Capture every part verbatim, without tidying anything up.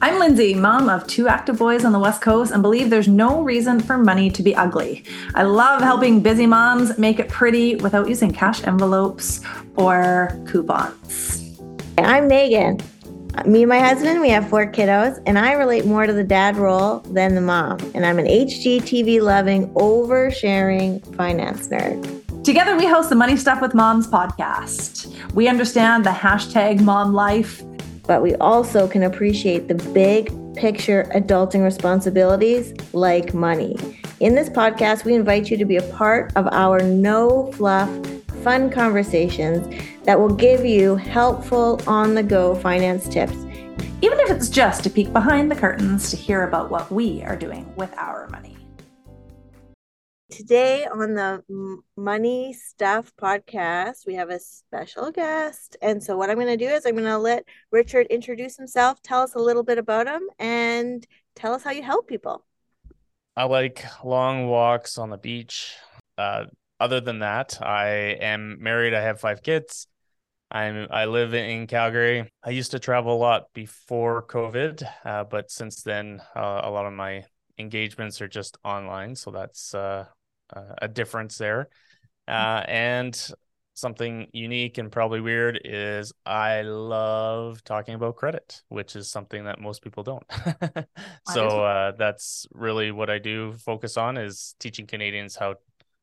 I'm Lindsay, mom of two active boys on the West Coast, and believe there's no reason for money to be ugly. I love helping busy moms make it pretty without using cash envelopes or coupons. I'm Meghan. Me and my husband, we have four kiddos, and I relate more to the dad role than the mom. And I'm an H G T V-loving, oversharing finance nerd. Together, we host the Money Stuff with Moms podcast. We understand the hashtag mom life, but we also can appreciate the big picture adulting responsibilities like money. In this podcast, we invite you to be a part of our no fluff, fun conversations that will give you helpful on-the-go finance tips. Even if it's just a peek behind the curtains to hear about what we are doing with our money. Today on the Money Stuff podcast, we have a special guest. And so what I'm going to do is I'm going to let Richard introduce himself, tell us a little bit about him, and tell us how you help people. I like long walks on the beach. Uh, other than that, I am married. I have five kids. I'm I live in Calgary. I used to travel a lot before COVID, uh, but since then, uh, a lot of my engagements are just online. So that's... Uh, Uh, a difference there. Uh, and something unique and probably weird is I love talking about credit, which is something that most people don't. So uh, that's really what I do focus on, is teaching Canadians how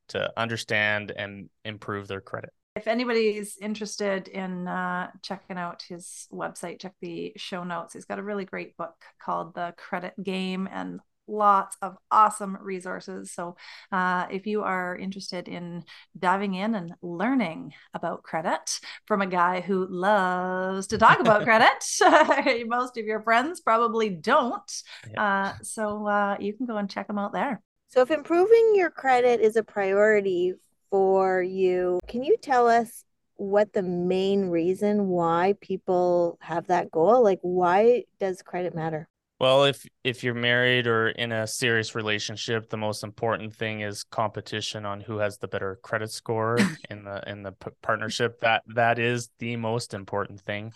to understand and improve their credit. If anybody's interested in uh, checking out his website, check the show notes. He's got a really great book called The Credit Game and lots of awesome resources. So uh, if you are interested in diving in and learning about credit from a guy who loves to talk about credit, most of your friends probably don't. Yeah. Uh, so uh, you can go and check them out there. So if improving your credit is a priority for you, can you tell us what the main reason why people have that goal? Like, why does credit matter? Well, if if you're married or in a serious relationship, the most important thing is competition on who has the better credit score in the in the p- partnership. That that is the most important thing.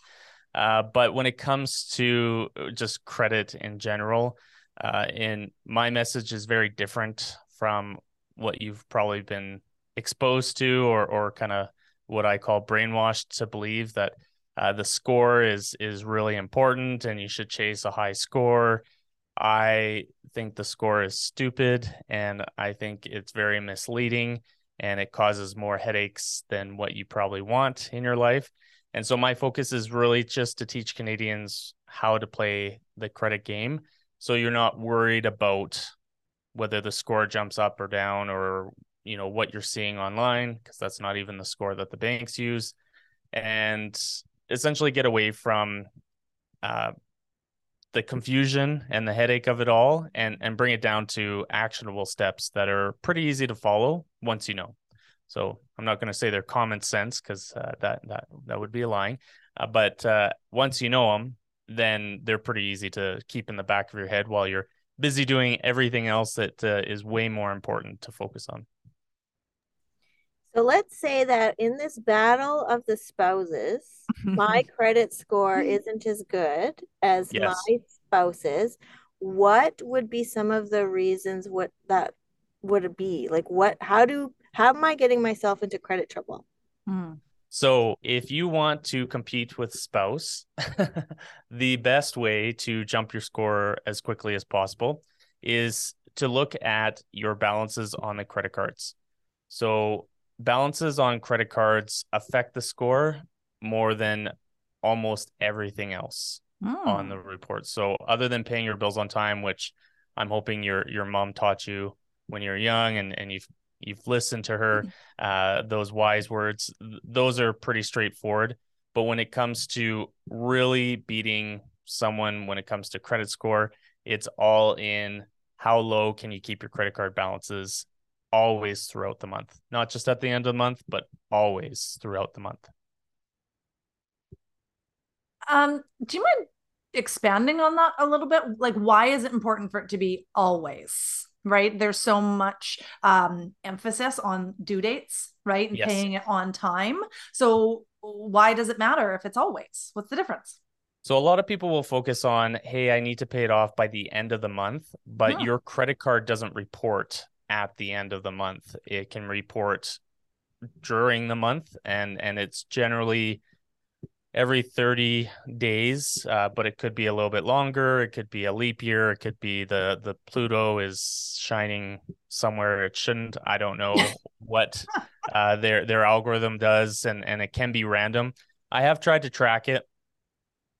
Uh, but when it comes to just credit in general, uh, in my message is very different from what you've probably been exposed to, or or kind of what I call brainwashed to believe that. Uh, the score is is really important and you should chase a high score. I think the score is stupid, and I think it's very misleading, and it causes more headaches than what you probably want in your life. And so my focus is really just to teach Canadians how to play the credit game, so you're not worried about whether the score jumps up or down, or you know what you're seeing online, because that's not even the score that the banks use. And essentially get away from uh, the confusion and the headache of it all, and, and bring it down to actionable steps that are pretty easy to follow once you know. So I'm not going to say they're common sense, because uh, that, that that would be lying. Uh, but uh, once you know them, then they're pretty easy to keep in the back of your head while you're busy doing everything else that uh, is way more important to focus on. So let's say that in this battle of the spouses, my credit score isn't as good as yes. my spouse's. What would be some of the reasons what that would be? Like what, how do, how am I getting myself into credit trouble? Mm. So if you want to compete with spouse, the best way to jump your score as quickly as possible is to look at your balances on the credit cards. So balances on credit cards affect the score more than almost everything else oh. on the report. So other than paying your bills on time, which I'm hoping your your mom taught you when you're young, and, and you've you've listened to her, uh, those wise words, those are pretty straightforward. But when it comes to really beating someone when it comes to credit score, it's all in how low can you keep your credit card balances always throughout the month, not just at the end of the month, but always throughout the month. Um, do you mind expanding on that a little bit? Like, why is it important for it to be always, right? There's so much um, emphasis on due dates, right? And yes. paying it on time. So why does it matter if it's always? What's the difference? So a lot of people will focus on, hey, I need to pay it off by the end of the month, but huh. your credit card doesn't report at the end of the month. It can report during the month, and, and it's generally every thirty days, uh, but it could be a little bit longer. It could be a leap year. It could be the, the Pluto is shining somewhere it shouldn't. I don't know what uh, their, their algorithm does, and, and it can be random. I have tried to track it.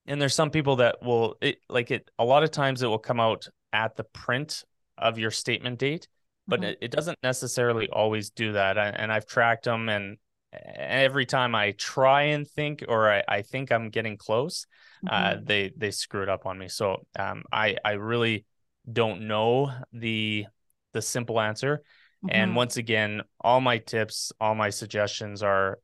And there's some people that will, it, like it, a lot of times it will come out at the print of your statement date, but mm-hmm. it, it doesn't necessarily always do that. I, and I've tracked them, and every time I try and think, or I, I think I'm getting close, mm-hmm. uh, they, they screw it up on me. So um, I, I really don't know the, the simple answer. Mm-hmm. And once again, all my tips, all my suggestions are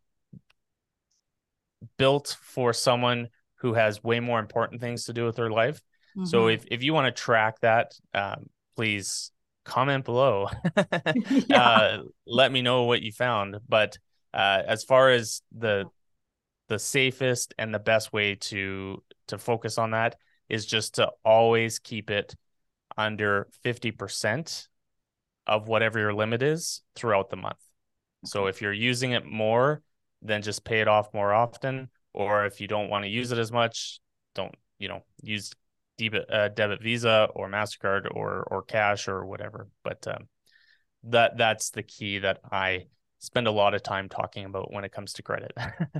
built for someone who has way more important things to do with their life. Mm-hmm. So if, if you want to track that, um, please comment below. yeah. uh, let me know what you found. But uh, as far as the the safest and the best way to to focus on that is just to always keep it under fifty percent of whatever your limit is throughout the month. So if you're using it more, then just pay it off more often. Or if you don't want to use it as much, don't, you know, use debit, uh, debit Visa or MasterCard or or cash or whatever. But um, that that's the key that I spend a lot of time talking about when it comes to credit.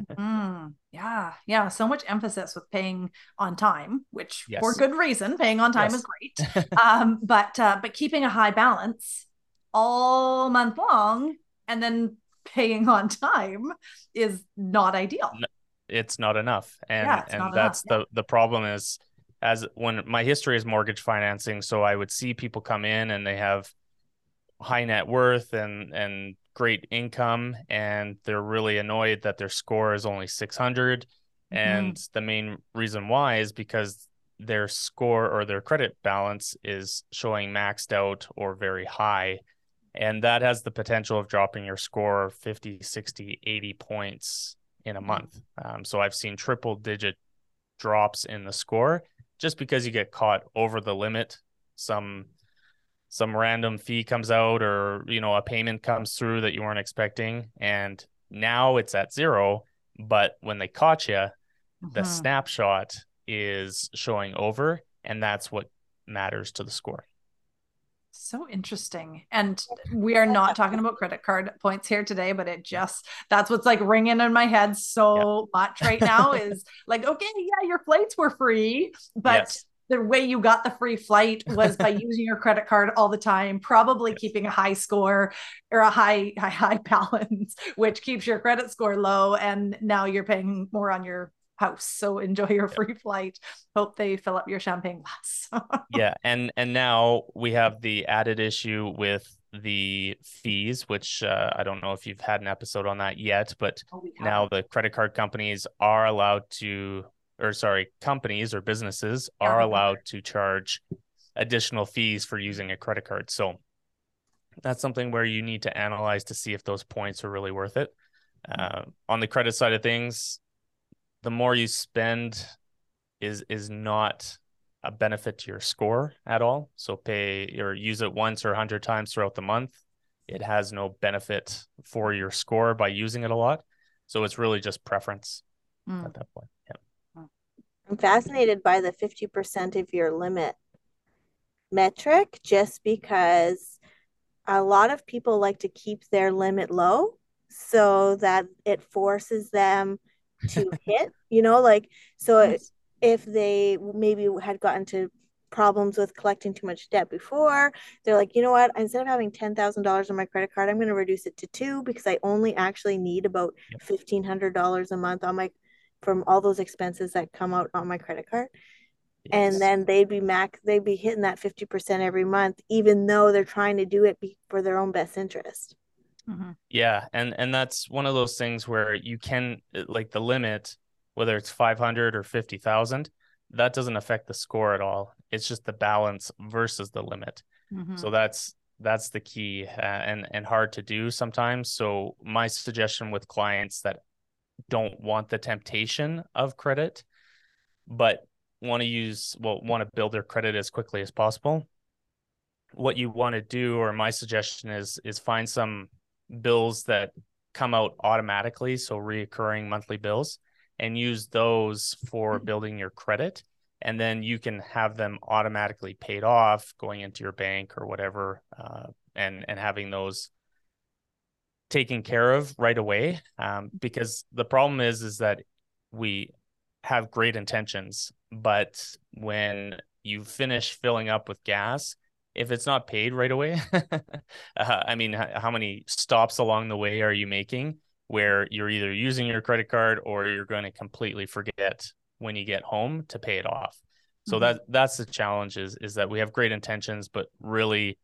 mm, yeah. Yeah. So much emphasis with paying on time, which yes. for good reason, paying on time yes. is great. um, but uh, but keeping a high balance all month long and then paying on time is not ideal. No. It's not enough. And yeah, and that's enough. the the problem is, as when my history is mortgage financing, so I would see people come in and they have high net worth and and great income, and they're really annoyed that their score is only six hundred. Mm-hmm. And the main reason why is because their score or their credit balance is showing maxed out or very high. And that has the potential of dropping your score fifty, sixty, eighty points in a month. Um, so I've seen triple digit drops in the score just because you get caught over the limit. Some, some random fee comes out, or, you know, a payment comes through that you weren't expecting. And now it's at zero, but when they caught you, mm-hmm. the snapshot is showing over, and that's what matters to the score. So interesting. And we are not talking about credit card points here today, but it just, that's what's like ringing in my head so yeah. much right now is like, okay, yeah, your flights were free, but yes. the way you got the free flight was by using your credit card all the time, probably yes. keeping a high score or a high, high, high balance, which keeps your credit score low. And now you're paying more on your house. So enjoy your free yeah. flight. Hope they fill up your champagne glass. yeah. And, and now we have the added issue with the fees, which uh, I don't know if you've had an episode on that yet, but oh, now the credit card companies are allowed to, or sorry, companies or businesses are yeah, allowed to charge additional fees for using a credit card. So that's something where you need to analyze to see if those points are really worth it. Uh, on the credit side of things, the more you spend is is not a benefit to your score at all. So pay or use it once or a hundred times throughout the month. It has no benefit for your score by using it a lot. So it's really just preference mm. at that point. Yeah. I'm fascinated by the fifty percent of your limit metric, just because a lot of people like to keep their limit low so that it forces them to hit, you know, like, so if, if they maybe had gotten to problems with collecting too much debt before, they're like, you know what, instead of having ten thousand dollars on my credit card, I'm going to reduce it to two because I only actually need about fifteen hundred dollars a month on my, from all those expenses that come out on my credit card. Yes. And then they'd be max, they'd be hitting that fifty percent every month, even though they're trying to do it be, for their own best interest. Mm-hmm. Yeah. And, and that's one of those things where you can, like, the limit, whether it's five hundred or fifty thousand, that doesn't affect the score at all. It's just the balance versus the limit. Mm-hmm. So that's, that's the key uh, and, and hard to do sometimes. So my suggestion with clients that don't want the temptation of credit, but want to use, well, want to build their credit as quickly as possible, what you want to do, or my suggestion is, is find some bills that come out automatically, so reoccurring monthly bills, and use those for building your credit. And then you can have them automatically paid off going into your bank or whatever, uh, and, and having those taken care of right away. Um, because the problem is, is that we have great intentions, but when you finish filling up with gas, if it's not paid right away, uh, I mean, how many stops along the way are you making where you're either using your credit card or you're going to completely forget when you get home to pay it off? So mm-hmm. that that's the challenge is, is that we have great intentions, but really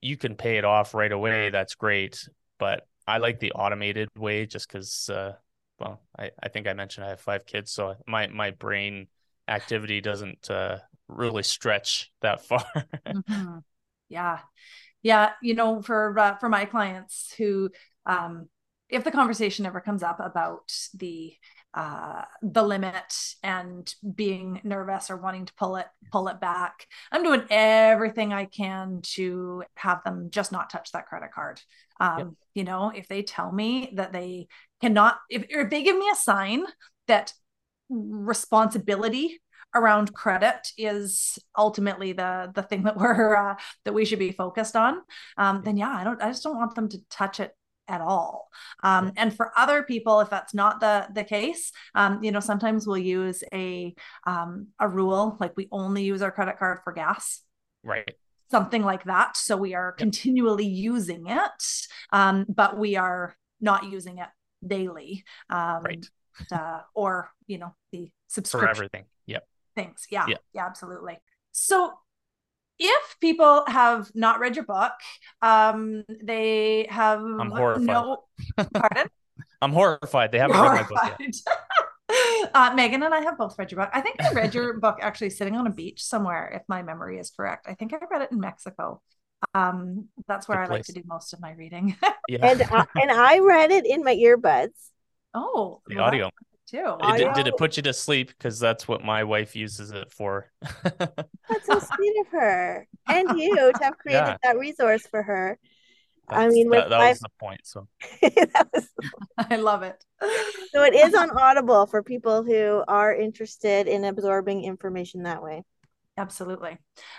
you can pay it off right away. That's great. But I like the automated way just because, uh, well, I, I think I mentioned I have five kids. So my, my brain activity doesn't, uh, really stretch that far. mm-hmm. Yeah. Yeah. You know, for, uh, for my clients who, um, if the conversation ever comes up about the, uh, the limit and being nervous or wanting to pull it, pull it back, I'm doing everything I can to have them just not touch that credit card. Um, yep. You know, if they tell me that they cannot, if, if they give me a sign that responsibility around credit is ultimately the the thing that we're uh, that we should be focused on, um, then yeah, I don't, I just don't want them to touch it at all. Um, and for other people, if that's not the the case, um, you know, sometimes we'll use a um, a rule like we only use our credit card for gas, right? Something like that. So we are continually using it, um, but we are not using it daily, um, right? Uh, or you know, the subscription for everything. Yep. Things. Yeah, yeah. Yeah, absolutely. So if people have not read your book, um, they have I'm horrified. No, pardon? I'm horrified. They haven't You're read horrified. My book yet. uh, Megan and I have both read your book. I think I read your book actually sitting on a beach somewhere, if my memory is correct. I think I read it in Mexico. Um, that's where Good I place. Like to do most of my reading. Yeah. and, uh, and I read it in my earbuds. Oh, the well, audio. Too. It did, did it put you to sleep? Because that's what my wife uses it for. That's so sweet of her, and you to have created yeah. that resource for her. That's, I mean, that, that my... was the point. So that was the point. I love it. So it is on Audible for people who are interested in absorbing information that way. Absolutely.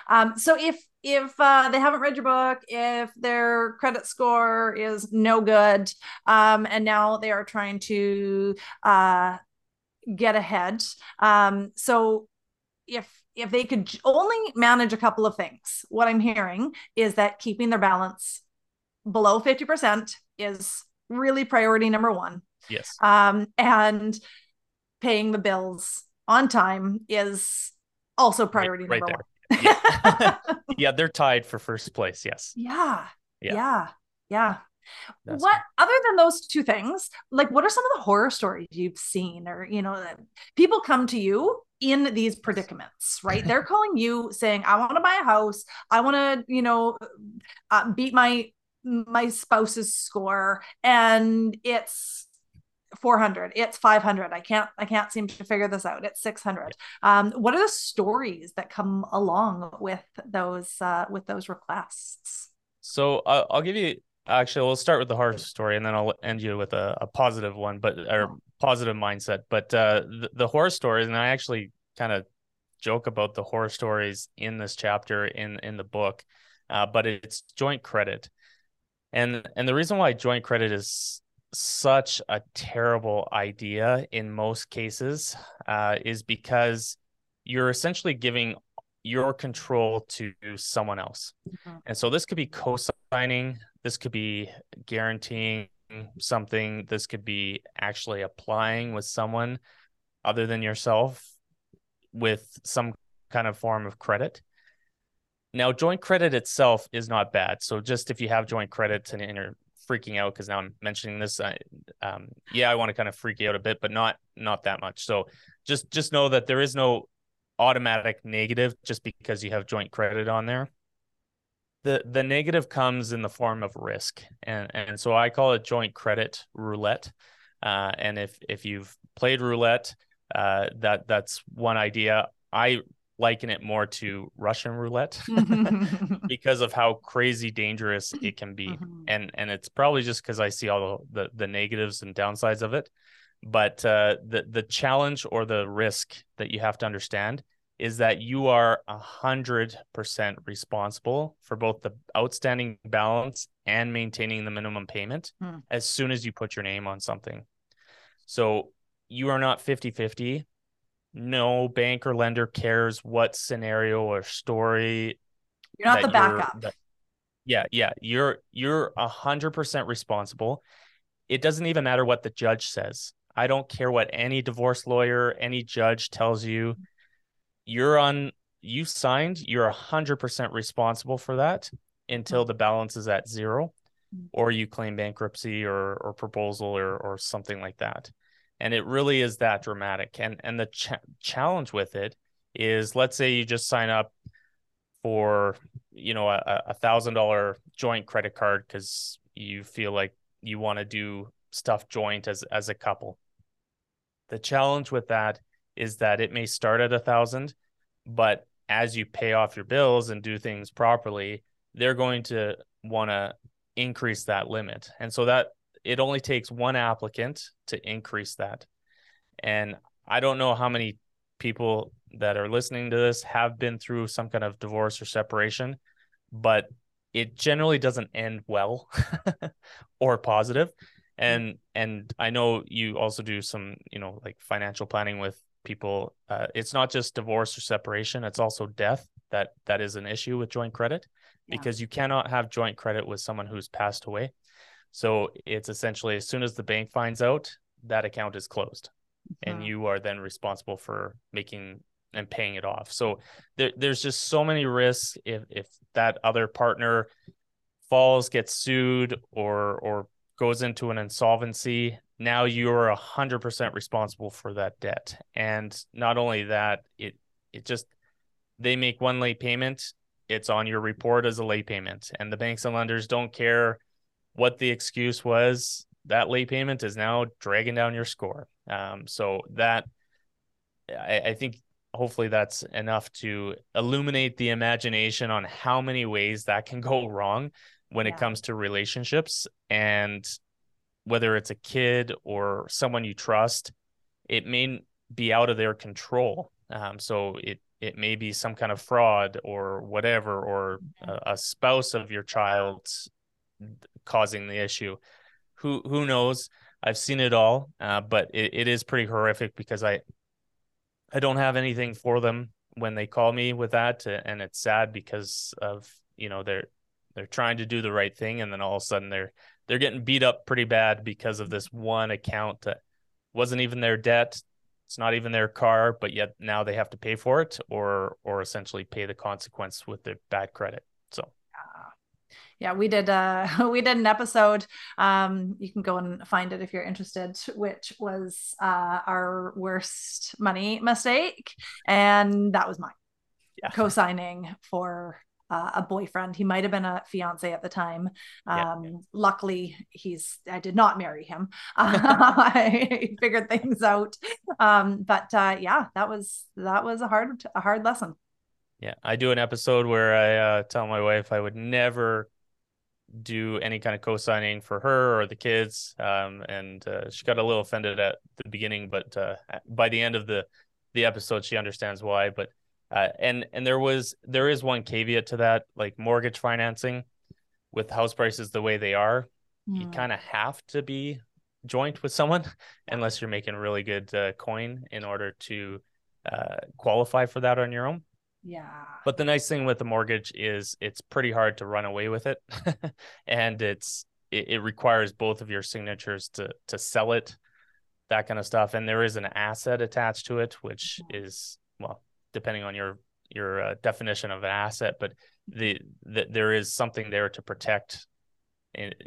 Um, so if if uh, they haven't read your book, if their credit score is no good, um, and now they are trying to uh, get ahead, um, so if if they could only manage a couple of things, what I'm hearing is that keeping their balance below fifty percent is really priority number one. Yes. Um, and paying the bills on time is also priority right, number right there. One. Yeah. Yeah, they're tied for first place. Yes. Yeah. Yeah. Yeah. Yeah. That's what cool. Other than those two things, like what are some of the horror stories you've seen? Or, you know, people come to you in these predicaments, right? They're calling you saying, I want to buy a house. I want to, you know, uh, beat my, my spouse's score. And it's four hundred, it's five hundred. I can't, I can't seem to figure this out. It's six hundred. Um, what are the stories that come along with those, uh, with those requests? So uh, I'll give you, actually, we'll start with the hard story and then I'll end you with a, a positive one, but or positive mindset, but, uh, the, the horror stories. And I actually kind of joke about the horror stories in this chapter in, in the book, uh, but it's joint credit. And, and the reason why joint credit is such a terrible idea in most cases uh, is because you're essentially giving your control to someone else. Mm-hmm. And so this could be co-signing, this could be guaranteeing something, this could be actually applying with someone other than yourself with some kind of form of credit. Now, joint credit itself is not bad. So just if you have joint credit and, and you're freaking out because now I'm mentioning this. I, um, yeah, I want to kind of freak you out a bit, but not not that much. So just just know that there is no automatic negative just because you have joint credit on there. The the negative comes in the form of risk, and and so I call it joint credit roulette. Uh, and if if you've played roulette, uh, that that's one idea. I liken it more to Russian roulette because of how crazy dangerous it can be. Mm-hmm. And and it's probably just because I see all the, the, the negatives and downsides of it. But uh, the, the challenge or the risk that you have to understand is that you are one hundred percent responsible for both the outstanding balance and maintaining the minimum payment mm. as soon as you put your name on something. So you are not fifty fifty. No bank or lender cares what scenario or story. You're not the backup. That, yeah, yeah. You're you're one hundred percent responsible. It doesn't even matter what the judge says. I don't care what any divorce lawyer, any judge tells you. You're on, you signed, you're one hundred percent responsible for that until the balance is at zero or you claim bankruptcy or or proposal or or something like that. And it really is that dramatic. And and the ch challenge with it is, let's say you just sign up for, you know, a, a thousand dollar joint credit card because you feel like you want to do stuff joint as as a couple. The challenge with that is that it may start at a thousand, but as you pay off your bills and do things properly, they're going to want to increase that limit. And so that it only takes one applicant to increase that. And I don't know how many people that are listening to this have been through some kind of divorce or separation, but it generally doesn't end well or positive. And, and I know you also do some, you know, like financial planning with people. Uh, it's not just divorce or separation. It's also death. That, that is an issue with joint credit yeah. because you cannot have joint credit with someone who's passed away. So it's essentially, as soon as the bank finds out, that account is closed mm-hmm. and you are then responsible for making and paying it off. So there, there's just so many risks. If, if that other partner falls, gets sued or, or goes into an insolvency, now you're a hundred percent responsible for that debt. And not only that, it, it just, they make one late payment. It's on your report as a late payment, and the banks and lenders don't care what the excuse was. That late payment is now dragging down your score. Um, so that, I, I think hopefully that's enough to illuminate the imagination on how many ways that can go wrong when yeah. it comes to relationships. And whether it's a kid or someone you trust, it may be out of their control. Um, so it, it may be some kind of fraud or whatever, or a, a spouse of your child's causing the issue. Who who knows? I've seen it all, uh, but it, it is pretty horrific because I I don't have anything for them when they call me with that, and it's sad because of, you know, they're they're trying to do the right thing, and then all of a sudden they're they're getting beat up pretty bad because of this one account that wasn't even their debt. It's not even their car, but yet now they have to pay for it or or essentially pay the consequence with their bad credit. So. Yeah, we did, uh, we did an episode. Um, you can go and find it if you're interested, which was uh, our worst money mistake. And that was mine. Yeah. Co-signing for uh, a boyfriend. He might have been a fiance at the time. Um, yeah, yeah. Luckily, he's, I did not marry him. Uh, I figured things out. Um, but uh, yeah, that was, that was a hard, a hard lesson. Yeah, I do an episode where I uh, tell my wife I would never do any kind of co-signing for her or the kids. Um, and uh, she got a little offended at the beginning, but uh, by the end of the, the episode, she understands why. But uh, and and there was there is one caveat to that, like mortgage financing with house prices the way they are. Mm. You kind of have to be joint with someone unless you're making really good uh, coin in order to uh, qualify for that on your own. Yeah. But the nice thing with the mortgage is it's pretty hard to run away with it. And it's, it, it requires both of your signatures to, to sell it, that kind of stuff. And there is an asset attached to it, which is, well, depending on your, your uh, definition of an asset, but the, the, there is something there to protect,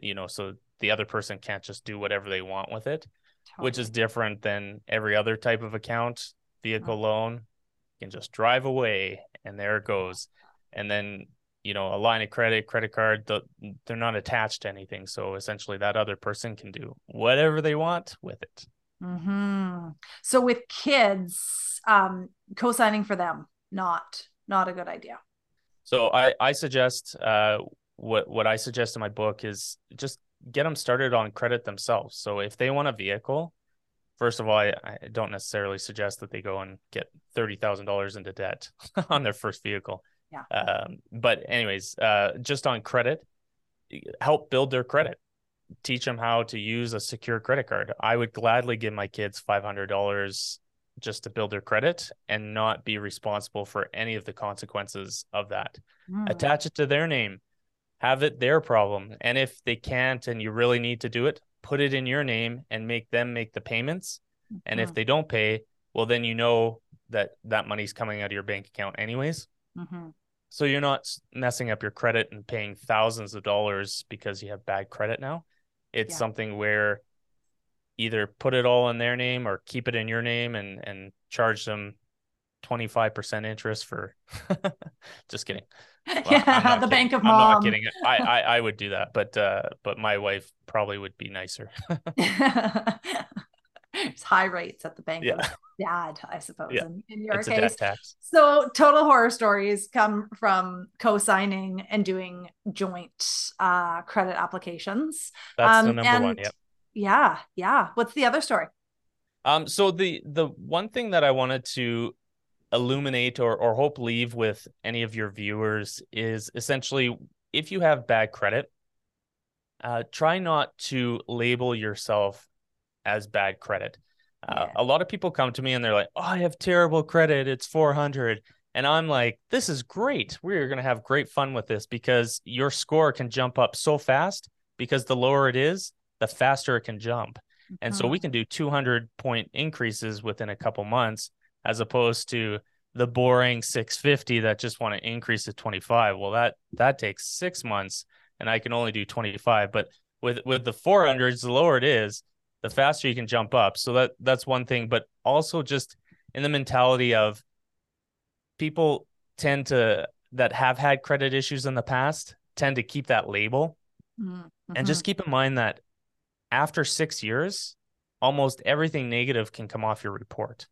you know, so the other person can't just do whatever they want with it, totally. Which is different than every other type of account, vehicle okay. loan. Can just drive away and there it goes. And then, you know, a line of credit, credit card, the, they're not attached to anything. So essentially that other person can do whatever they want with it. Mm-hmm. So with kids, um, co-signing for them, not, not a good idea. So I, I suggest, uh, what, what I suggest in my book is just get them started on credit themselves. So if they want a vehicle, first of all, I, I don't necessarily suggest that they go and get thirty thousand dollars into debt on their first vehicle. Yeah. Um, but anyways, uh, just on credit, help build their credit, teach them how to use a secure credit card. I would gladly give my kids five hundred dollars just to build their credit and not be responsible for any of the consequences of that. Mm. Attach it to their name, have it their problem. And if they can't, and you really need to do it, put it in your name and make them make the payments. Mm-hmm. And if they don't pay, well, then you know that that money's coming out of your bank account anyways. Mm-hmm. So you're not messing up your credit and paying thousands of dollars because you have bad credit now. It's yeah. something where either put it all in their name or keep it in your name and, and charge them twenty-five percent interest for, just kidding. Well, yeah, the kidding. Bank of I'm mom. I'm not kidding. I, I, I would do that, but, uh, but my wife probably would be nicer. It's high rates at the bank yeah. of dad, I suppose, yeah. in, in your it's case. So total horror stories come from co-signing and doing joint uh, credit applications. That's um, the number and, one, yeah. Yeah, yeah. What's the other story? Um, so the the one thing that I wanted to illuminate or or hope leave with any of your viewers is essentially, if you have bad credit, uh, try not to label yourself as bad credit. Uh, yeah. A lot of people come to me and they're like, oh, I have terrible credit. It's four hundred. And I'm like, this is great. We're going to have great fun with this because your score can jump up so fast because the lower it is, the faster it can jump. Mm-hmm. And so we can do two hundred point increases within a couple months as opposed to the boring six fifty that just want to increase to twenty-five. Well, that, that takes six months and I can only do twenty-five. But with, with the four hundreds, the lower it is, the faster you can jump up. So that that's one thing, but also just in the mentality of people tend to, that have had credit issues in the past, tend to keep that label. Mm-hmm. And just keep in mind that after six years, almost everything negative can come off your report.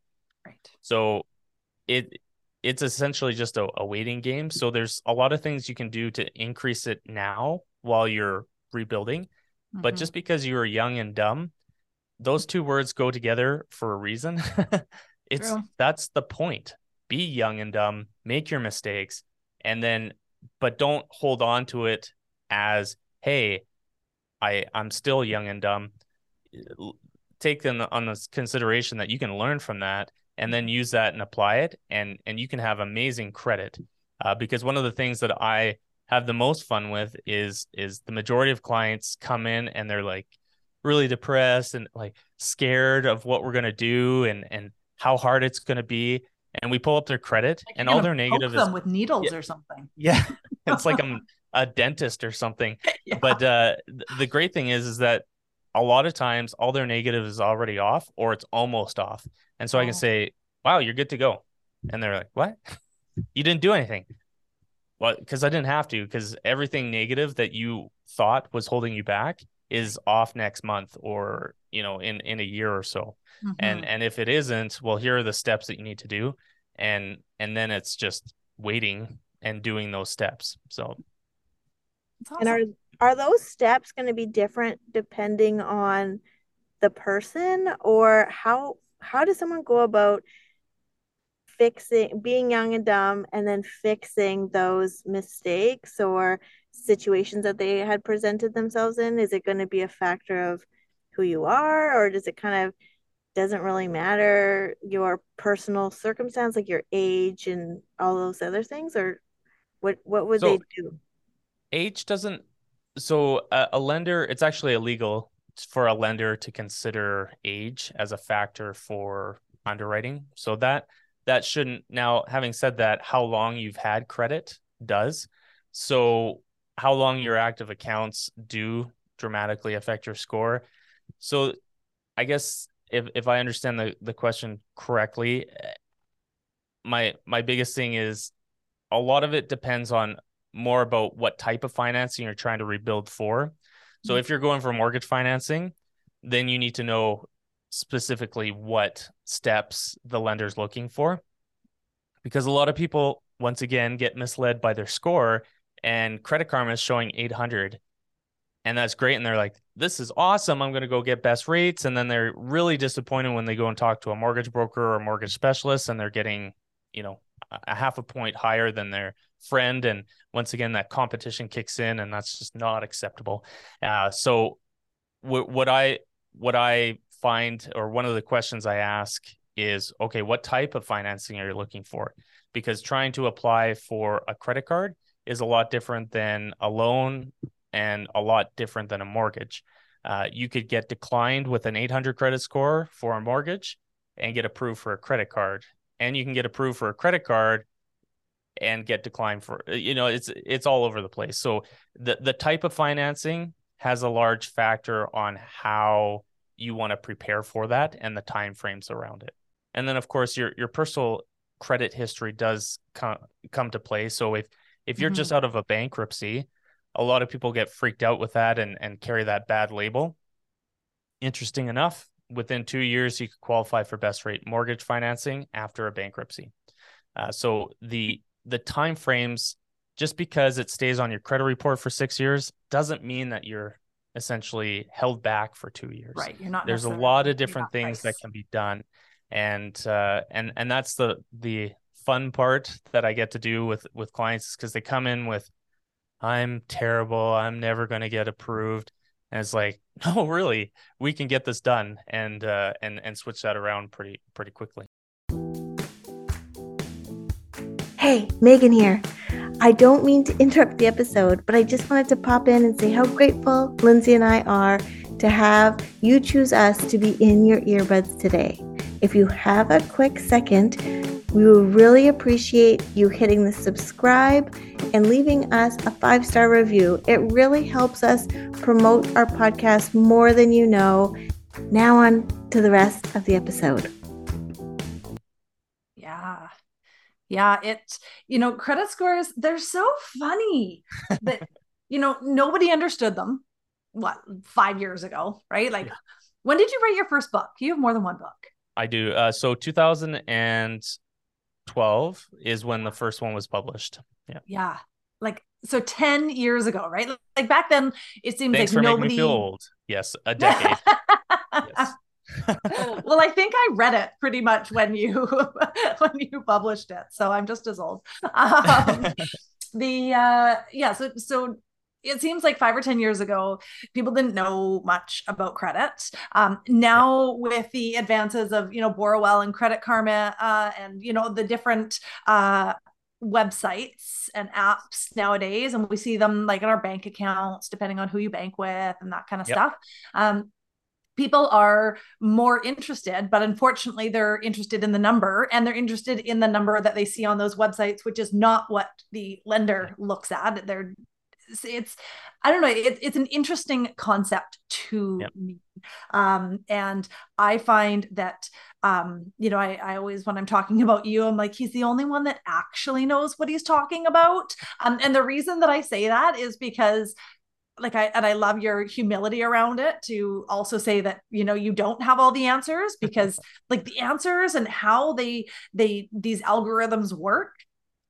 Right. So it it's essentially just a, a waiting game. So there's a lot of things you can do to increase it now while you're rebuilding, mm-hmm. but just because you are young and dumb, those two words go together for a reason. It's True. That's the point. Be young and dumb, make your mistakes, and then, but don't hold on to it as, hey, I I'm still young and dumb. Take them on this consideration that you can learn from that and then use that and apply it. And, and you can have amazing credit uh, because one of the things that I have the most fun with is, is the majority of clients come in and they're like, really depressed and like scared of what we're going to do and, and how hard it's going to be. And we pull up their credit like and all their negative is with needles yeah, or something. Yeah. It's like I'm a dentist or something. Yeah. But uh, the great thing is, is that a lot of times all their negative is already off or it's almost off. And so oh. I can say, wow, you're good to go. And they're like, what? You didn't do anything. Well, because I didn't have to, because everything negative that you thought was holding you back is off next month or, you know, in, in a year or so. Mm-hmm. And, and if it isn't, well, here are the steps that you need to do. And, and then it's just waiting and doing those steps. So. Awesome. And are, are those steps going to be different depending on the person, or how, how does someone go about fixing, being young and dumb and then fixing those mistakes or situations that they had presented themselves in? Is it going to be a factor of who you are, or does it kind of doesn't really matter your personal circumstance, like your age and all those other things? Or what what would so they do? Age doesn't, so a, a lender, it's actually illegal for a lender to consider age as a factor for underwriting. So that that shouldn't. Now, having said that, how long you've had credit does. So how long your active accounts do dramatically affect your score. So I guess if, if I understand the, the question correctly, my, my biggest thing is a lot of it depends on more about what type of financing you're trying to rebuild for. So if you're going for mortgage financing, then you need to know specifically what steps the lender's looking for, because a lot of people, once again, get misled by their score, and Credit Karma is showing eight hundred. And that's great. And they're like, this is awesome. I'm going to go get best rates. And then they're really disappointed when they go and talk to a mortgage broker or a mortgage specialist, and they're getting, you know, a half a point higher than their friend. And once again, that competition kicks in, and that's just not acceptable. Uh, so what, what I, what I find, or one of the questions I ask is, okay, what type of financing are you looking for? Because trying to apply for a credit card is a lot different than a loan, and a lot different than a mortgage. Uh, you could get declined with an eight hundred credit score for a mortgage and get approved for a credit card. And you can get approved for a credit card and get declined for, you know, it's it's all over the place. So the, the type of financing has a large factor on how you want to prepare for that and the timeframes around it. And then, of course, your, your personal credit history does come, come to play. So if, if you're mm-hmm. just out of a bankruptcy, a lot of people get freaked out with that and, and carry that bad label. Interesting enough, within two years, you could qualify for best rate mortgage financing after a bankruptcy. Uh, so the the timeframes, just because it stays on your credit report for six years, doesn't mean that you're essentially held back for two years. Right. You're not. There's a lot of different things that can be done, and uh, and and that's the the fun part that I get to do with with clients, because they come in with, I'm terrible, I'm never going to get approved. And it's like, no, really, we can get this done and uh, and and switch that around pretty pretty quickly. Hey, Meghan here. I don't mean to interrupt the episode, but I just wanted to pop in and say how grateful Lindsay and I are to have you choose us to be in your earbuds today. If you have a quick second, we would really appreciate you hitting the subscribe and leaving us a five-star review. It really helps us promote our podcast more than you know. Now on to the rest of the episode. Yeah. Yeah, it's, you know, credit scores, they're so funny that, you know, nobody understood them, what, five years ago, right? Like, yeah. When did you write your first book? You have more than one book. I do. Uh, so two thousand twelve is when the first one was published. Yeah. Yeah. Like, so ten years ago, right? Like back then it seems Thanks like for nobody making me feel old. Yes. A decade. Yes. Well, I think I read it pretty much when you, when you published it. So I'm just as old. Um, the, uh, yeah. So, so it seems like five or ten years ago, people didn't know much about credit. Um, now, yeah. With the advances of, you know, Borrowell and Credit Karma uh, and, you know, the different uh, websites and apps nowadays, and we see them like in our bank accounts, depending on who you bank with and that kind of yep. stuff. Um, people are more interested, but unfortunately they're interested in the number, and they're interested in the number that they see on those websites, which is not what the lender looks at. They're It's, I don't know. It, it's an interesting concept to yep. me. Um, and I find that, um, you know, I, I always, when I'm talking about you, I'm like, he's the only one that actually knows what he's talking about. Um, and the reason that I say that is because like, I, and I love your humility around it to also say that, you know, you don't have all the answers, because like the answers and how they, they, these algorithms work,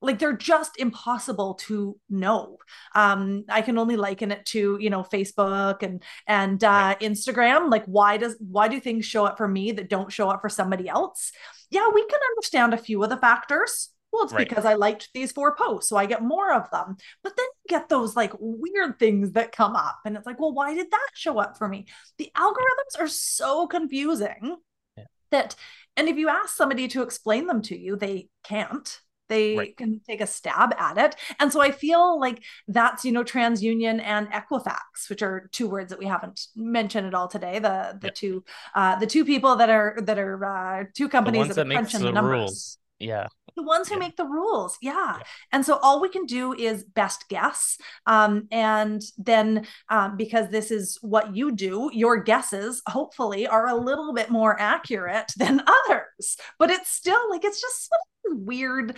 like they're just impossible to know. Um, I can only liken it to, you know, Facebook and, and uh, right. Instagram. Like, why does, why do things show up for me that don't show up for somebody else? Yeah. We can understand a few of the factors. Well, it's right. because I liked these four posts, so I get more of them, but then you get those like weird things that come up and it's like, well, why did that show up for me? The algorithms are so confusing yeah. that, and if you ask somebody to explain them to you, they can't. They right. can take a stab at it. And so I feel like that's, you know, TransUnion and Equifax, which are two words that we haven't mentioned at all today. The, the yeah. two, uh, the two people that are, that are uh, two companies that crunch the numbers. Rules. Yeah. The ones who yeah. make the rules. Yeah. yeah. And so all we can do is best guess. Um, and then um, because this is what you do, your guesses hopefully are a little bit more accurate than others, but it's still like, it's just weird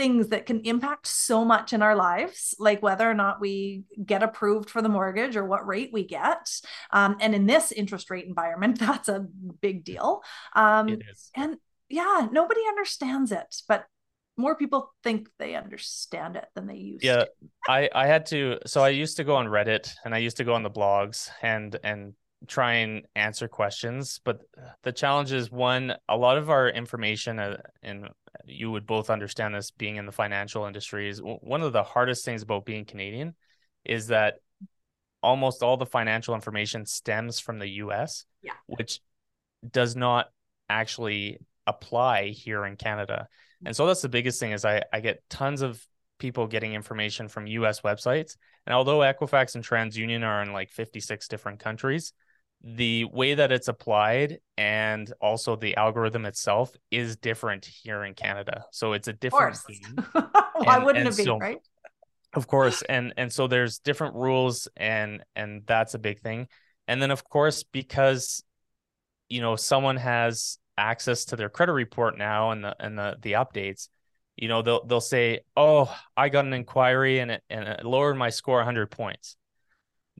things that can impact so much in our lives, like whether or not we get approved for the mortgage or what rate we get. Um, and in this interest rate environment, that's a big deal. Um, it is. And yeah, nobody understands it, but more people think they understand it than they used yeah, to. Yeah, I, I had to, so I used to go on Reddit and I used to go on the blogs and, and try and answer questions. But the challenge is, one, a lot of our information, uh, and you would both understand this being in the financial industry, is one of the hardest things about being Canadian is that almost all the financial information stems from the U S, yeah. which does not actually apply here in Canada. And so that's the biggest thing is I, I get tons of people getting information from U S websites. And although Equifax and TransUnion are in like fifty-six different countries, the way that it's applied and also the algorithm itself is different here in Canada. So it's a different game. Why and, wouldn't and it be, so, right? Of course. And and so there's different rules and and that's a big thing. And then, of course, because, you know, someone has access to their credit report now and the and the the updates, you know, they'll they'll say, oh, I got an inquiry and it and it lowered my score one hundred points.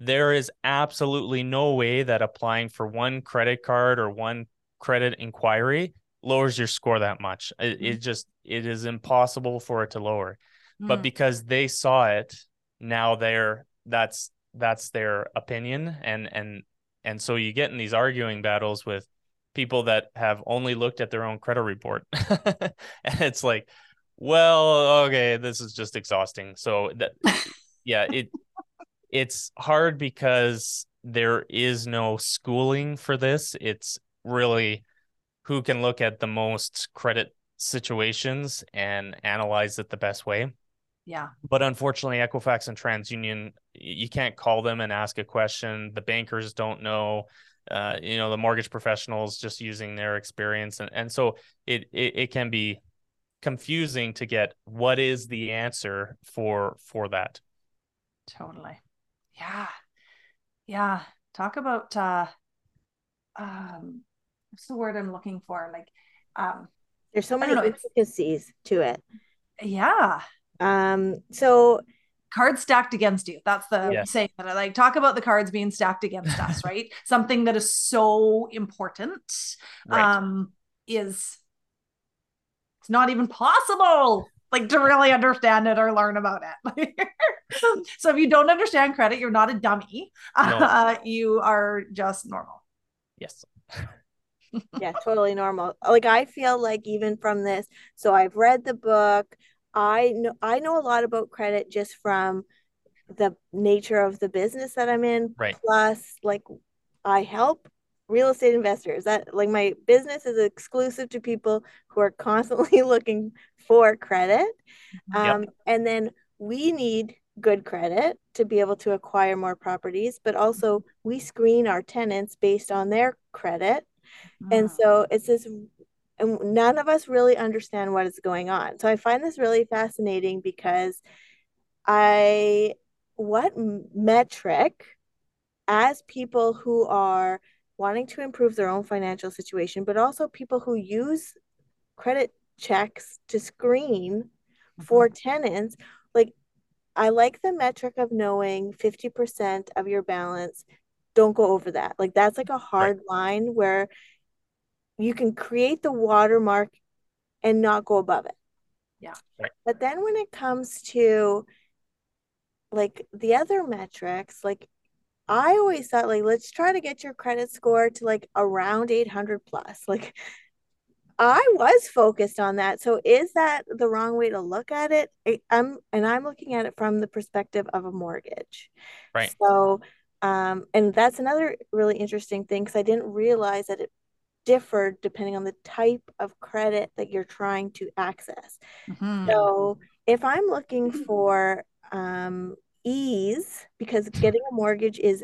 There is absolutely no way that applying for one credit card or one credit inquiry lowers your score that much. It, mm-hmm. it just it is impossible for it to lower. Mm-hmm. But because they saw it, now they're that's that's their opinion, and and and so you get in these arguing battles with people that have only looked at their own credit report. And it's like, well, okay, this is just exhausting. So that, yeah, it it's hard because there is no schooling for this. It's really who can look at the most credit situations and analyze it the best way. Yeah. But unfortunately, Equifax and TransUnion, you can't call them and ask a question. The bankers don't know. Uh, you know, the mortgage professionals just using their experience. And, and so it, it it can be confusing to get what is the answer for for that. Totally. Yeah. Yeah. Talk about, uh, um, what's the word I'm looking for? Like, um, there's so many intricacies to it. Yeah. Um. So cards stacked against you. That's the yes. saying that I like. Talk about the cards being stacked against us, right? Something that is so important right. um, is it's not even possible like to really understand it or learn about it. So if you don't understand credit, you're not a dummy. No. Uh, you are just normal. Yes. Yeah, totally normal. Like I feel like even from this, so I've read the book, I know I know a lot about credit just from the nature of the business that I'm in. Right. Plus, like, I help real estate investors. That like my business is exclusive to people who are constantly looking for credit. Um, yep. And then we need good credit to be able to acquire more properties, but also we screen our tenants based on their credit. Wow. And so it's this. And none of us really understand what is going on. So I find this really fascinating because I, what metric as people who are wanting to improve their own financial situation, but also people who use credit checks to screen mm-hmm. for tenants, like I like the metric of knowing fifty percent of your balance, don't go over that. Like that's like a hard right. line where you can create the watermark and not go above it. Yeah. Right. But then when it comes to like the other metrics, like I always thought like, let's try to get your credit score to like around eight hundred plus. Like I was focused on that. So is that the wrong way to look at it? I, I'm, and I'm looking at it from the perspective of a mortgage. Right. So, um, and that's another really interesting thing because I didn't realize that it differed depending on the type of credit that you're trying to access. Mm-hmm. So if I'm looking for um, ease, because getting a mortgage is,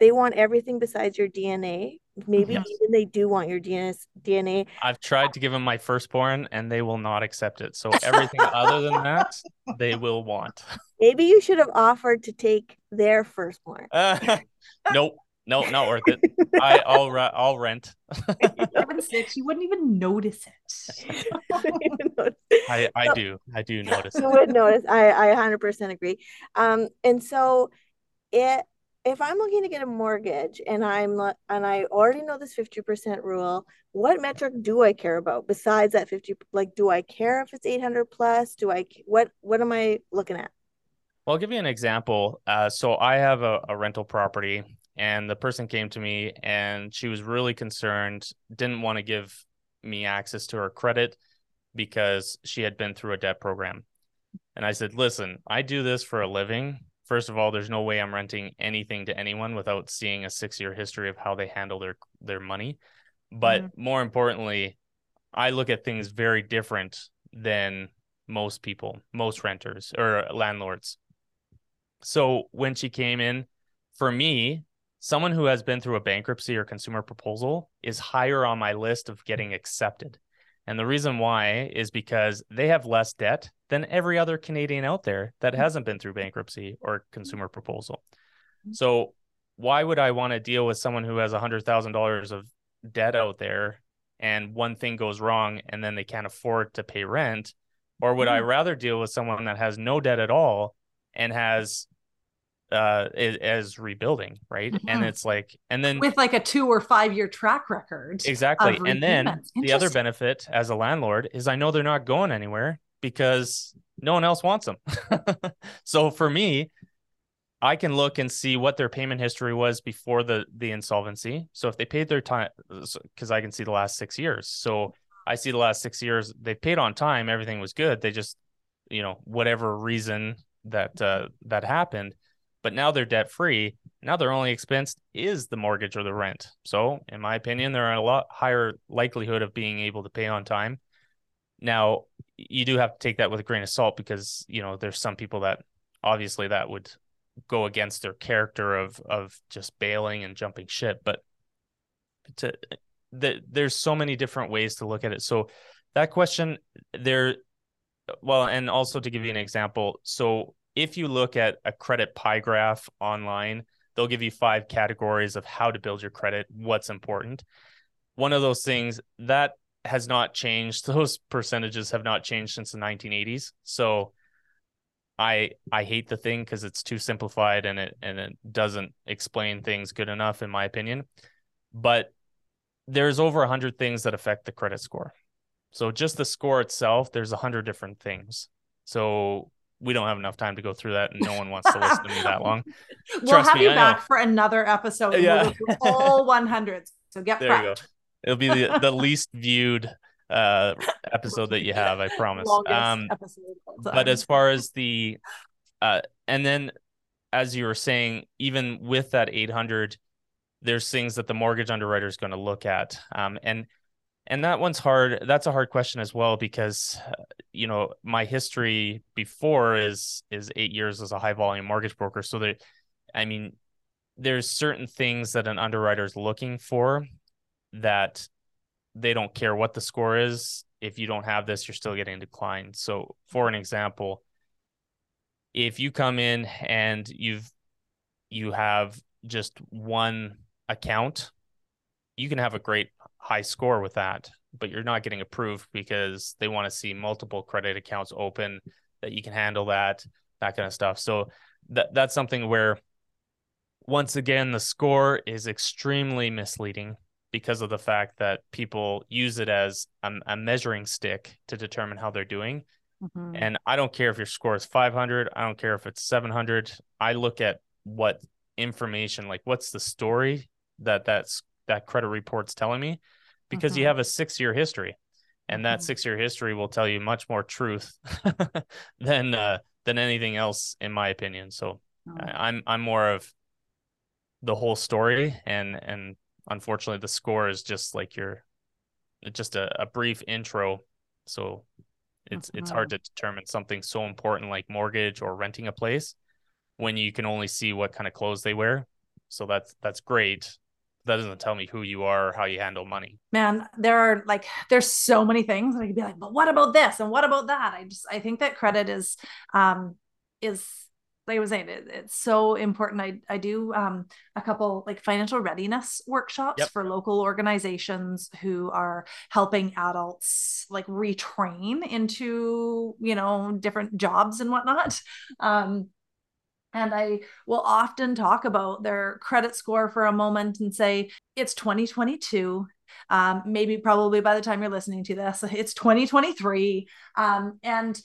they want everything besides your D N A. Maybe yes. even they do want your D N A. I've tried to give them my firstborn and they will not accept it. So everything other than that, they will want. Maybe you should have offered to take their firstborn. Uh, nope. No, not worth it. I, I'll, I'll rent. You wouldn't even notice it. I, I do. I do notice it. You would notice. I, I one hundred percent agree. Um, and so it, if I'm looking to get a mortgage and I'm and I already know this fifty percent rule, what metric do I care about besides that fifty? Like, do I care if it's eight hundred plus? Do I what what am I looking at? Well, I'll give you an example. Uh, so I have a, a rental property, and the person came to me and she was really concerned, didn't want to give me access to her credit because she had been through a debt program. And I said, listen, I do this for a living. First of all, there's no way I'm renting anything to anyone without seeing a six-year history of how they handle their, their money. But mm-hmm. more importantly, I look at things very different than most people, most renters or landlords. So when she came in, for me, someone who has been through a bankruptcy or consumer proposal is higher on my list of getting accepted. And the reason why is because they have less debt than every other Canadian out there that hasn't been through bankruptcy or consumer proposal. So why would I want to deal with someone who has one hundred thousand dollars of debt out there and one thing goes wrong and then they can't afford to pay rent? Or would I rather deal with someone that has no debt at all and has... Uh, as rebuilding, right? Mm-hmm. And it's like, and then with like a two or five year track record. Exactly. And then the other benefit as a landlord is I know they're not going anywhere because no one else wants them. So for me, I can look and see what their payment history was before the, the insolvency. So if they paid their time, because I can see the last six years. So I see the last six years, they paid on time. Everything was good. They just, you know, whatever reason that, uh, that happened. But now they're debt-free. Now their only expense is the mortgage or the rent. So in my opinion, they're at a lot higher likelihood of being able to pay on time. Now, you do have to take that with a grain of salt because, you know, there's some people that obviously that would go against their character of of just bailing and jumping ship. But to, the, there's so many different ways to look at it. So that question there, well, and also to give you an example, so if you look at a credit pie graph online, they'll give you five categories of how to build your credit, what's important. One of those things that has not changed, those percentages have not changed since the nineteen eighties. So I I hate the thing because it's too simplified and it and it doesn't explain things good enough, in my opinion. But there's over one hundred things that affect the credit score. So just the score itself, there's one hundred different things. So we don't have enough time to go through that, and no one wants to listen to me that long. We'll Trust have me, you I back know. For another episode. Yeah. We'll do all one hundreds. So get there prepped. You go. It'll be the, the least viewed uh, episode that you have, I promise. Um, but as far as the, uh, and then as you were saying, even with that eight hundred, there's things that the mortgage underwriter is going to look at. Um, and And that one's hard. That's a hard question as well, because, you know, my history before is is eight years as a high volume mortgage broker. So that, I mean, there's certain things that an underwriter is looking for that they don't care what the score is. If you don't have this, you're still getting declined. So for an example, if you come in and you've you have just one account, you can have a great high score with that, but you're not getting approved because they want to see multiple credit accounts open that you can handle that, that kind of stuff. So that that's something where, once again, the score is extremely misleading because of the fact that people use it as a, a measuring stick to determine how they're doing. Mm-hmm. And I don't care if your score is five hundred. I don't care if it's seven hundred. I look at what information, like what's the story that that's that credit report's telling me, because mm-hmm. you have a six-year history, and that mm-hmm. six-year history will tell you much more truth than uh, than anything else, in my opinion. So mm-hmm. I, I'm I'm more of the whole story, and and unfortunately the score is just like your just a, a brief intro. So it's mm-hmm. it's hard to determine something so important like mortgage or renting a place when you can only see what kind of clothes they wear. So that's that's great. That doesn't tell me who you are or how you handle money. Man, there are like, there's so many things that I could be like, but what about this? And what about that? I just, I think that credit is, um, is like I was saying, it, it's so important. I, I do um, a couple like financial readiness workshops yep. for local organizations who are helping adults like retrain into, you know, different jobs and whatnot. Um, and I will often talk about their credit score for a moment and say, it's twenty twenty-two. Um, maybe probably by the time you're listening to this, it's twenty twenty-three. Um, and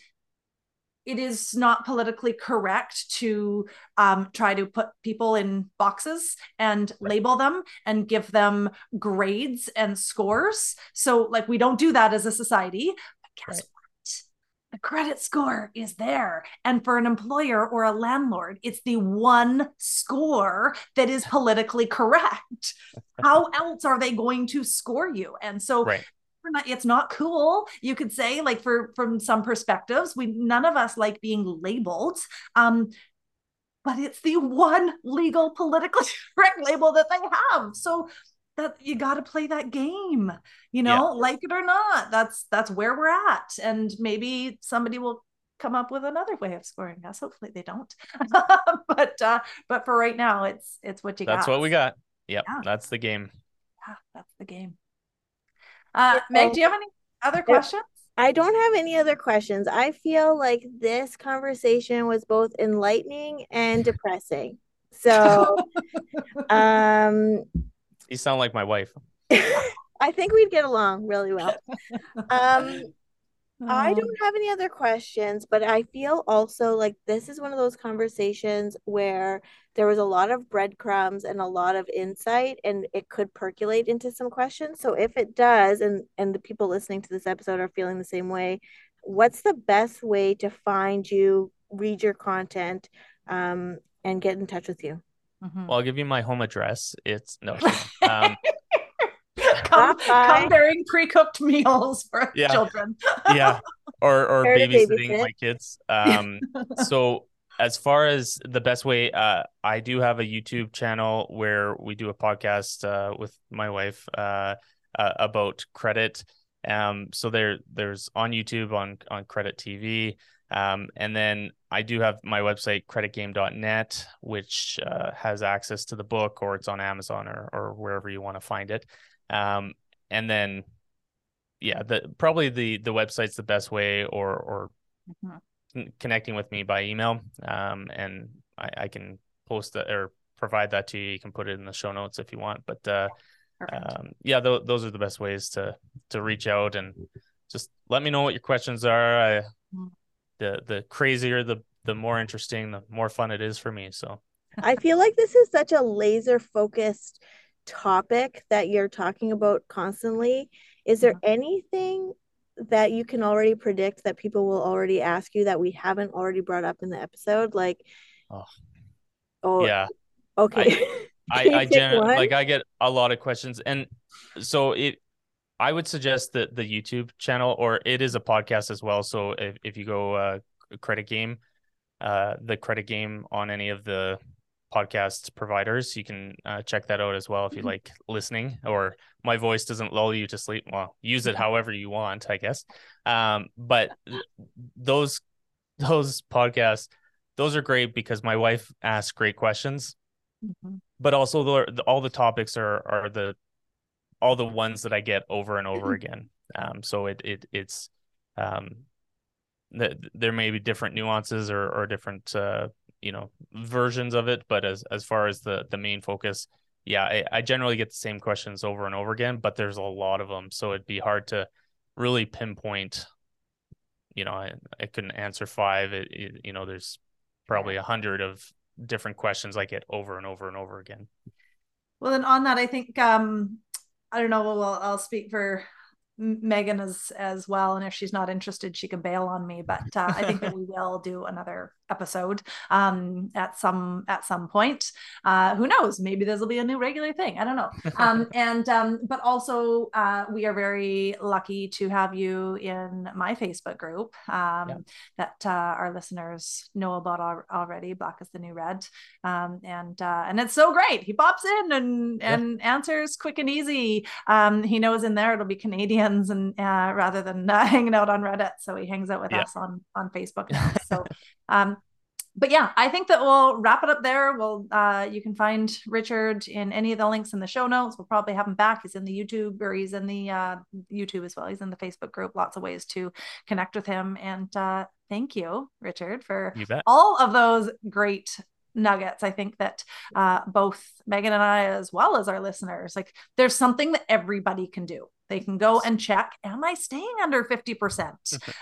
it is not politically correct to um, try to put people in boxes and right. label them and give them grades and scores. So like, we don't do that as a society. But guess right. what? The credit score is there. And for an employer or a landlord, it's the one score that is politically correct. How else are they going to score you? And so right. Not, it's not cool. You could say, like, for from some perspectives, we none of us like being labeled, um, but it's the one legal, politically correct label that they have. So that you got to play that game, you know, yeah. like it or not. That's that's where we're at, and maybe somebody will come up with another way of scoring us. Hopefully, they don't. but uh, but for right now, it's it's what you that's got. That's what we got. Yep, yeah, that's the game. Yeah, that's the game. Uh, Meg, do you have any other questions? I don't have any other questions. I feel like this conversation was both enlightening and depressing. So, um, you sound like my wife. I think we'd get along really well. Um, I don't have any other questions, but I feel also like this is one of those conversations where there was a lot of breadcrumbs and a lot of insight, and it could percolate into some questions. So if it does, and, and the people listening to this episode are feeling the same way, what's the best way to find you, read your content, um, and get in touch with you? Mm-hmm. Well, I'll give you my home address. It's no. Um, Come, come bearing pre-cooked meals for yeah. children. yeah. Or or babysitting babysit. my kids. Um, so as far as the best way, uh, I do have a YouTube channel where we do a podcast uh, with my wife uh, uh, about credit. Um, so there there's on YouTube, on, on Credit T V. Um, and then I do have my website, credit game dot net, which uh, has access to the book, or it's on Amazon or, or wherever you want to find it. Um, and then, yeah, the, probably the, the website's the best way, or, or mm-hmm. n- connecting with me by email. Um, and I, I can post that or provide that to you. You can put it in the show notes if you want, but, uh, um, yeah, th- those are the best ways to, to reach out, and just let me know what your questions are. I, mm-hmm. the, the crazier, the, the more interesting, the more fun it is for me. So I feel like this is such a laser focused topic that you're talking about constantly. Is there anything that you can already predict that people will already ask you that we haven't already brought up in the episode? Like, oh, oh yeah, okay. I, I, I generally like I get a lot of questions, and so it. I would suggest that the YouTube channel, or it is a podcast as well. So if if you go uh, Credit Game, uh, the Credit Game on any of the podcast providers, you can uh, check that out as well if you like listening, or my voice doesn't lull you to sleep. Well, use it however you want, I guess. Um, but those those podcasts, those are great because my wife asks great questions, mm-hmm. but also the, the, all the topics are are the all the ones that I get over and over again. Um, so it it it's um, th- there may be different nuances or or different. Uh, you know, versions of it. But as, as far as the, the main focus, yeah, I, I generally get the same questions over and over again, but there's a lot of them. So it'd be hard to really pinpoint, you know, I, I couldn't answer five. It, it, you know, there's probably a hundred of different questions I get over and over and over again. Well, then on that, I think, um, I don't know, well, I'll speak for Meghan as as well, and if she's not interested, she can bail on me, but uh, I think that we will do another episode um at some at some point. Uh who knows, maybe this will be a new regular thing, I don't know. Um and um but also uh we are very lucky to have you in my Facebook group um yeah. that uh, our listeners know about al- already, Black is the New Red, um and uh and it's so great. He pops in and yeah. and answers quick and easy. Um he knows in there it'll be Canadian and uh, rather than uh, hanging out on Reddit, so he hangs out with yeah. us on on Facebook now. So um But yeah, I think that we'll wrap it up there. We'll, uh, you can find Richard in any of the links in the show notes. We'll probably have him back. He's in the YouTube, or he's in the uh, YouTube as well. He's in the Facebook group. Lots of ways to connect with him. And uh, thank you, Richard, for all of those great nuggets. I think that uh, both Megan and I, as well as our listeners, like there's something that everybody can do. They can go and check, am I staying under fifty percent?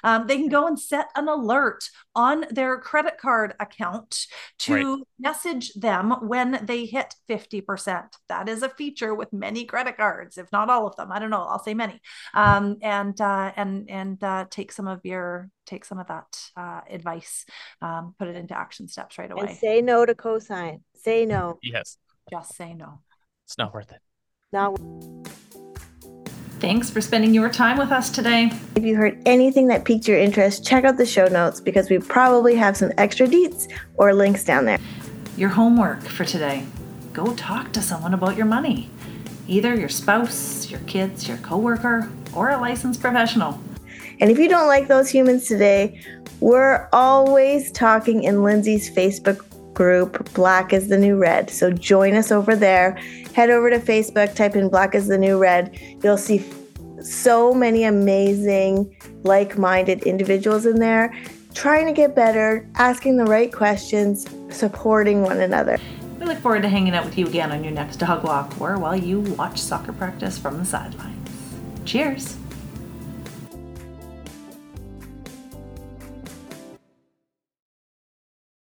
Um, they can go and set an alert on their credit card account to right. message them when they hit fifty percent. That is a feature with many credit cards, if not all of them. I don't know. I'll say many. Um, and uh, and and uh, take some of your take some of that uh, advice, um, put it into action steps right away. And say no to cosign. Say no. Yes. Just say no. It's not worth it. Not worth it. Thanks for spending your time with us today. If you heard anything that piqued your interest, check out the show notes because we probably have some extra deets or links down there. Your homework for today. Go talk to someone about your money. Either your spouse, your kids, your coworker, or a licensed professional. And if you don't like those humans today, we're always talking in Lindsay's Facebook group, Black is the New Red. So join us over there. Head over to Facebook, type in Black is the New Red. You'll see so many amazing, like-minded individuals in there, trying to get better, asking the right questions, supporting one another. We look forward to hanging out with you again on your next dog walk or while you watch soccer practice from the sidelines. Cheers.